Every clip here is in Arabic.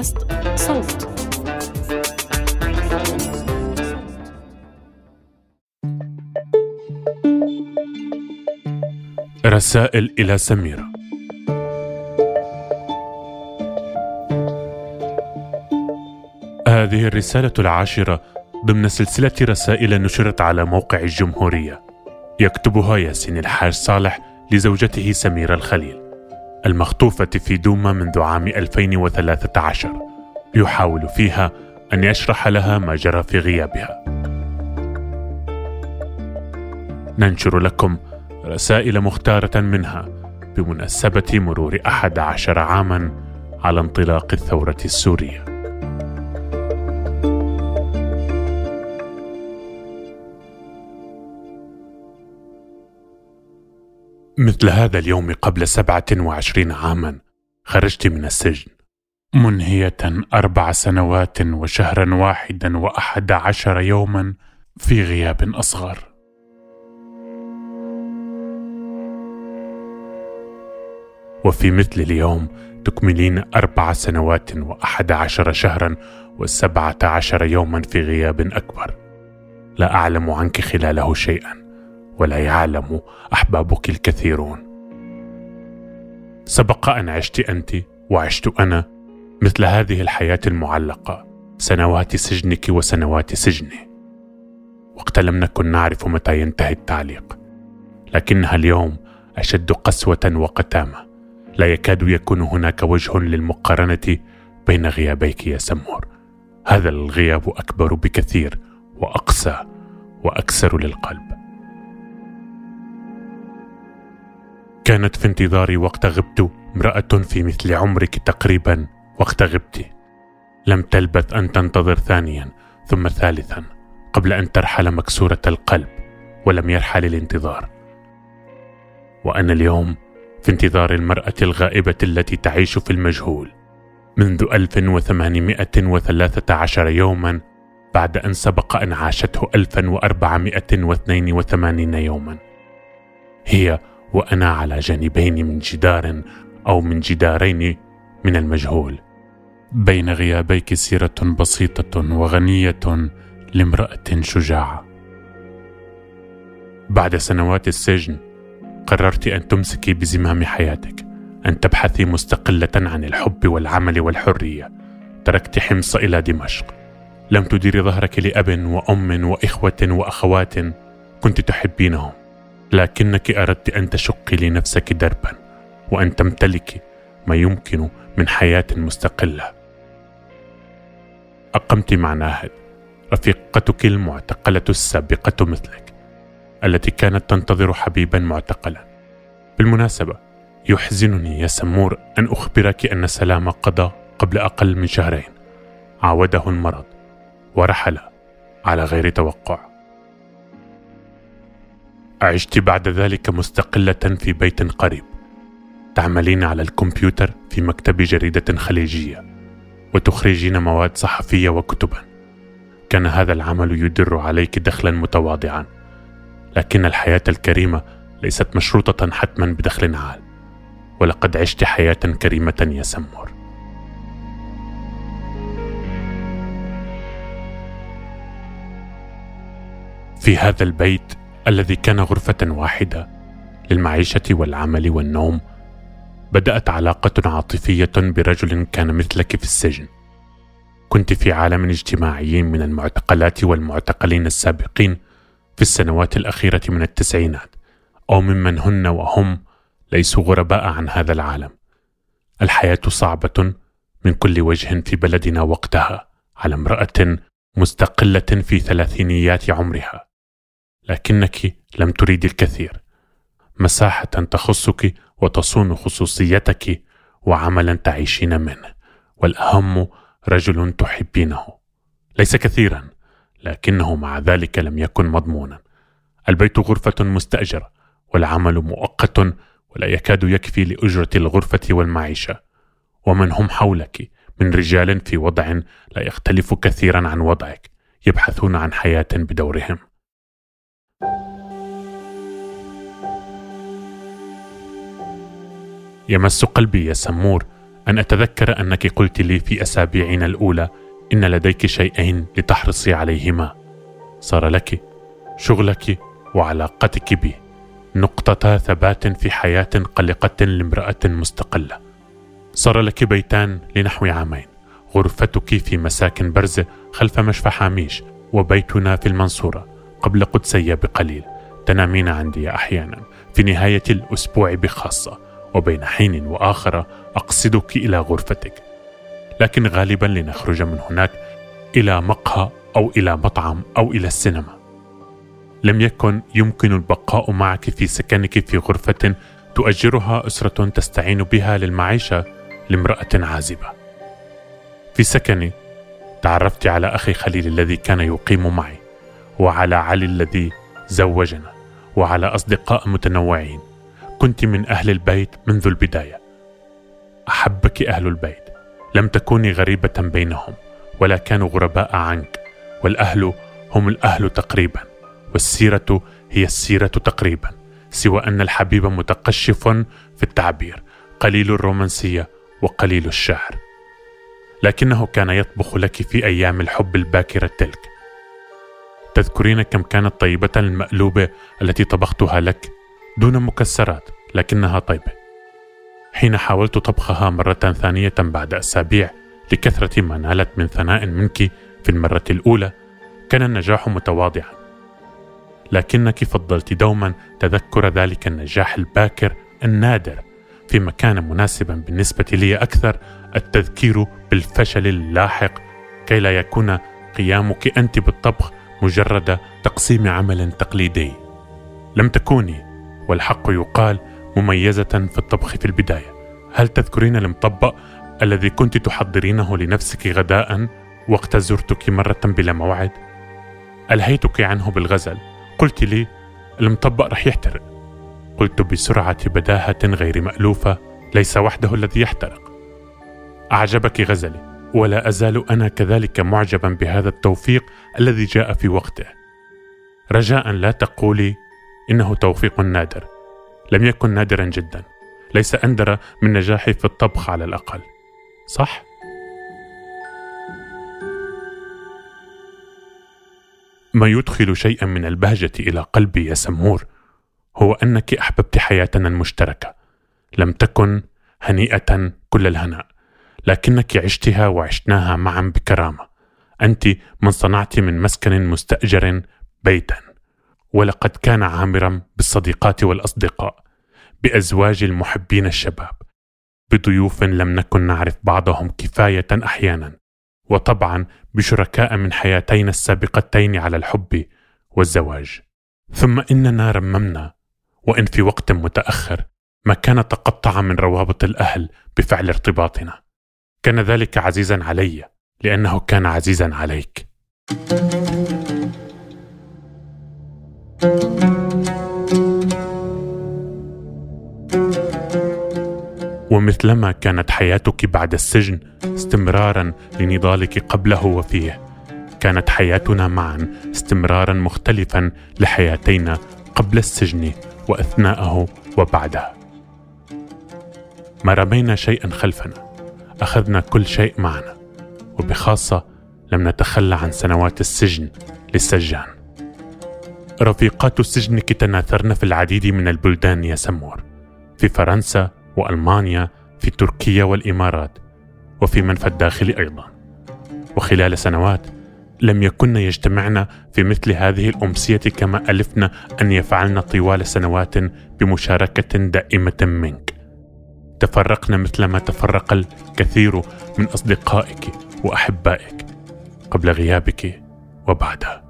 بودكاست صوت. رسائل إلى سميرة. هذه الرسالة 10 ضمن سلسلة رسائل نشرت على موقع الجمهورية، يكتبها ياسين الحاج صالح لزوجته سميرة الخليل المخطوفة في دوما منذ عام 2013، يحاول فيها أن يشرح لها ما جرى في غيابها. ننشر لكم رسائل مختارة منها بمناسبة مرور 11 عاما على انطلاق الثورة السورية. مثل هذا اليوم قبل 27 عاما خرجت من السجن، منهية 4 سنوات وشهرا 1 و11 يوما في غياب أصغر. وفي مثل اليوم تكملين 4 سنوات و11 شهرا و17 يوما في غياب أكبر لا أعلم عنك خلاله شيئا ولا يعلم أحبابك الكثيرون. سبق أن عشت أنت وعشت أنا مثل هذه الحياة المعلقة، سنوات سجنك وسنوات سجنه، وقت لم نكن نعرف متى ينتهي التعليق، لكنها اليوم أشد قسوة وقتامة. لا يكاد يكون هناك وجه للمقارنة بين غيابيك يا سمور. هذا الغياب أكبر بكثير وأقسى وأكثر للقلب. كانت في انتظاري وقت غبت امرأة في مثل عمرك تقريبا. وقت غبت لم تلبث أن تنتظر ثانيا ثم ثالثا قبل أن ترحل مكسورة القلب، ولم يرحل الانتظار. وأنا اليوم في انتظار المرأة الغائبة التي تعيش في المجهول منذ 1813 يوما، بعد أن سبق أن عاشته 1482 يوما، هي وأنا على جانبين من جدار أو من جدارين من المجهول. بين غيابيك سيرة بسيطة وغنية لامرأة شجاعة. بعد سنوات السجن قررت أن تمسكي بزمام حياتك، أن تبحثي مستقلة عن الحب والعمل والحرية. تركت حمص إلى دمشق، لم تديري ظهرك لأب وأم وإخوة وأخوات كنت تحبينهم، لكنك أردت أن تشقي لنفسك دربا وأن تمتلكي ما يمكن من حياة مستقلة. أقمت مع ناهد رفيقتك المعتقلة السابقة مثلك، التي كانت تنتظر حبيبا معتقلا. بالمناسبة يحزنني يا سمور أن أخبرك أن سلام قضى قبل أقل من 2 شهرين، عاوده المرض ورحل على غير توقع. عشت بعد ذلك مستقلة في بيت قريب، تعملين على الكمبيوتر في مكتب جريدة خليجية وتخرجين مواد صحفية وكتبا. كان هذا العمل يدر عليك دخلا متواضعا، لكن الحياة الكريمة ليست مشروطة حتما بدخل عال، ولقد عشت حياة كريمة يا سمور. في هذا البيت الذي كان غرفة واحدة للمعيشة والعمل والنوم، بدأت علاقة عاطفية برجل كان مثلك في السجن. كنت في عالم اجتماعي من المعتقلات والمعتقلين السابقين في السنوات الأخيرة من التسعينات، أو ممن هن وهم ليسوا غرباء عن هذا العالم. الحياة صعبة من كل وجه في بلدنا وقتها على امرأة مستقلة في 30 عمرها، لكنك لم تريد الكثير، مساحة تخصك وتصون خصوصيتك، وعملا تعيشين منه، والأهم رجل تحبينه، ليس كثيرا لكنه مع ذلك لم يكن مضمونا. البيت غرفة مستأجرة والعمل مؤقت، ولا يكاد يكفي لأجرة الغرفة والمعيشة. ومن هم حولك من رجال في وضع لا يختلف كثيرا عن وضعك، يبحثون عن حياة بدورهم. يمس قلبي يا سمور أن أتذكر أنك قلت لي في أسابيعنا الأولى إن لديك شيئين لتحرصي عليهما، صار لك شغلك وعلاقتك به، نقطة ثبات في حياة قلقة لامرأة مستقلة. صار لك بيتان لنحو عامين، غرفتك في مساكن برزة خلف مشفى حاميش، وبيتنا في المنصورة قبل قدسي بقليل، تنامين عندي أحيانا في نهاية الأسبوع بخاصة، وبين حين وآخر أقصدك إلى غرفتك، لكن غالبا لنخرج من هناك إلى مقهى أو إلى مطعم أو إلى السينما. لم يكن يمكن البقاء معك في سكنك في غرفة تؤجرها أسرة تستعين بها للمعيشة لامرأة عازبة. في سكني تعرفت على أخي خليل الذي كان يقيم معي، وعلى علي الذي زوجنا، وعلى أصدقاء متنوعين. كنت من أهل البيت منذ البداية، أحبك أهل البيت، لم تكوني غريبة بينهم ولا كانوا غرباء عنك، والأهل هم الأهل تقريبا، والسيرة هي السيرة تقريبا، سوى أن الحبيب متقشف في التعبير، قليل الرومانسية وقليل الشعر، لكنه كان يطبخ لك في أيام الحب الباكرة تلك. تذكرين كم كانت طيبة المقلوبة التي طبختها لك دون مكسرات، لكنها طيبة. حين حاولت طبخها مرة ثانية بعد أسابيع لكثرة ما نالت من ثناء منك في المرة الأولى، كان النجاح متواضعا، لكنك فضلت دوما تذكر ذلك النجاح الباكر النادر، في مكان مناسبا بالنسبة لي أكثر التذكير بالفشل اللاحق، كي لا يكون قيامك أنت بالطبخ مجرد تقسيم عمل تقليدي. لم تكوني، والحق يقال، مميزة في الطبخ في البداية. هل تذكرين المطبق الذي كنت تحضرينه لنفسك غداء وقت زرتك مرة بلا موعد؟ ألهيتك عنه بالغزل، قلت لي المطبق رح يحترق. قلت بسرعة بداهة غير مألوفة، ليس وحده الذي يحترق. أعجبك غزلي، ولا أزال أنا كذلك معجبا بهذا التوفيق الذي جاء في وقته. رجاء لا تقولي إنه توفيق نادر، لم يكن نادرا جدا، ليس أندر من نجاحي في الطبخ على الأقل، صح؟ ما يدخل شيئا من البهجة إلى قلبي يا سمور هو أنك أحببت حياتنا المشتركة، لم تكن هنيئة كل الهناء، لكنك عشتها وعشناها معا بكرامة. أنت من صنعت من مسكن مستأجر بيتا، ولقد كان عامرا بالصديقات والأصدقاء، بأزواج المحبين الشباب، بضيوف لم نكن نعرف بعضهم كفاية أحيانا، وطبعا بشركاء من حياتينا السابقتين على الحب والزواج. ثم إننا رممنا، وإن في وقت متأخر، ما كان تقطع من روابط الأهل بفعل ارتباطنا. كان ذلك عزيزا علي لأنه كان عزيزا عليك. ومثلما كانت حياتك بعد السجن استمرارا لنضالك قبله وفيه، كانت حياتنا معا استمرارا مختلفا لحياتينا قبل السجن وأثناءه وبعده. ما رمينا شيئا خلفنا، أخذنا كل شيء معنا، وبخاصة لم نتخلى عن سنوات السجن للسجان. رفيقات السجن تناثرن في العديد من البلدان يا سمور، في فرنسا وألمانيا، في تركيا والإمارات، وفي منفى الداخل أيضا. وخلال سنوات لم يكن يجتمعن في مثل هذه الأمسية كما ألفنا أن يفعلن طوال سنوات بمشاركة دائمة منك. تفرقن مثلما تفرق الكثير من أصدقائك وأحبائك قبل غيابك وبعده.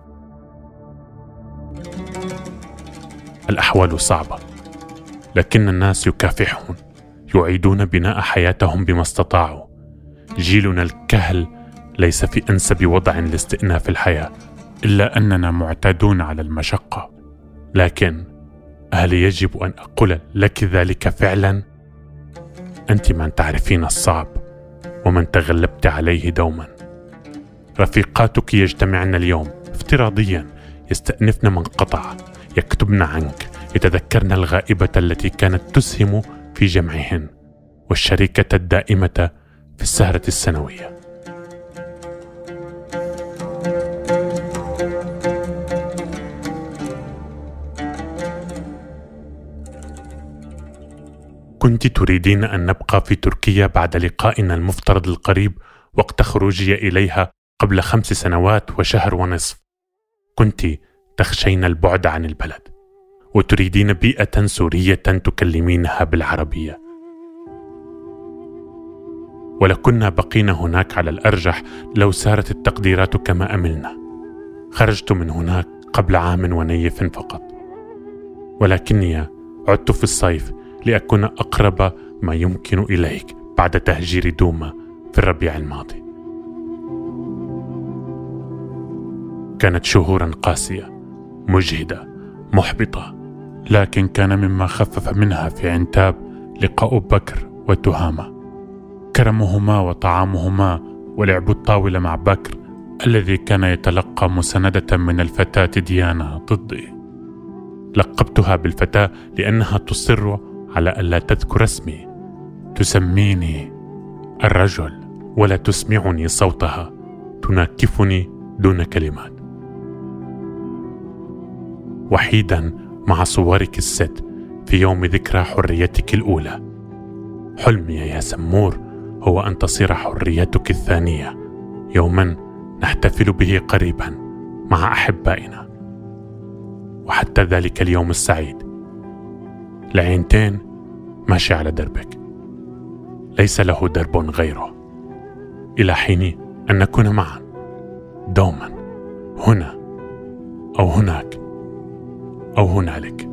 الأحوال صعبة، لكن الناس يكافحون، يعيدون بناء حياتهم بما استطاعوا. جيلنا الكهل ليس في أنسب وضع لاستئناف الحياة، إلا أننا معتادون على المشقة. لكن هل يجب أن أقول لك ذلك فعلا؟ أنت من تعرفين الصعب، ومن تغلبت عليه دوما. رفيقاتك يجتمعن اليوم افتراضيا، يستأنفن من قطع، يكتبن عنك، يتذكرن الغائبة التي كانت تسهم في جمعهن، والشريكة الدائمة في السهرة السنوية. كنت تريدين أن نبقى في تركيا بعد لقائنا المفترض القريب وقت خروجي إليها قبل 5 سنوات وشهر ونصف. كنت تخشين البعد عن البلد وتريدين بيئة سورية تكلمينها بالعربية، ولكنا بقينا هناك على الأرجح لو سارت التقديرات كما أملنا. خرجت من هناك قبل 1.5 عام فقط، ولكني عدت في الصيف لأكون أقرب ما يمكن إليك بعد تهجير دوما في الربيع الماضي. كانت شهورا قاسية مجهدة محبطة، لكن كان مما خفف منها في عنتاب لقاء بكر وتهامة. كرمهما وطعامهما ولعب الطاولة مع بكر الذي كان يتلقى مساندة من الفتاة ديانة ضدي. لقبتها بالفتاة لأنها تصر على ألا تذكر اسمي، تسميني الرجل ولا تسمعني صوتها، تناكفني دون كلمات. وحيدا مع صورك الست في يوم ذكرى حريتك الأولى. حلمي يا سمور هو أن تصير حريتك الثانية يوما نحتفل به قريبا مع أحبائنا. وحتى ذلك اليوم السعيد، لعينتين ماشي على دربك ليس له درب غيره، إلى حين أن نكون معا دوما، هنا أو هناك أو هنالك.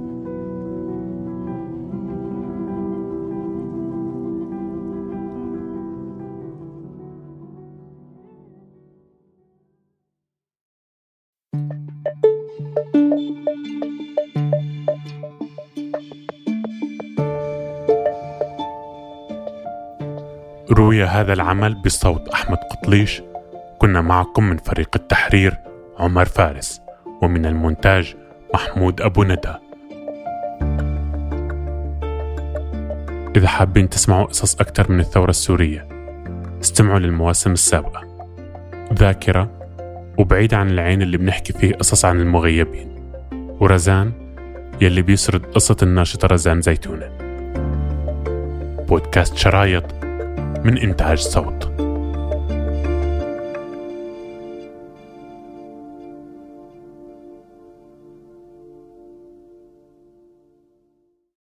روي هذا العمل بصوت أحمد قطليش. كنا معكم من فريق التحرير عمر فارس، ومن المونتاج محمود أبو ندى. إذا حابين تسمعوا قصص أكثر من الثورة السورية استمعوا للمواسم السابقة، ذاكرة، وبعيد عن العين اللي بنحكي فيه قصص عن المغيبين، ورزان يلي بيسرد قصة الناشطة رزان زيتونة. بودكاست شرايط من إنتاج صوت.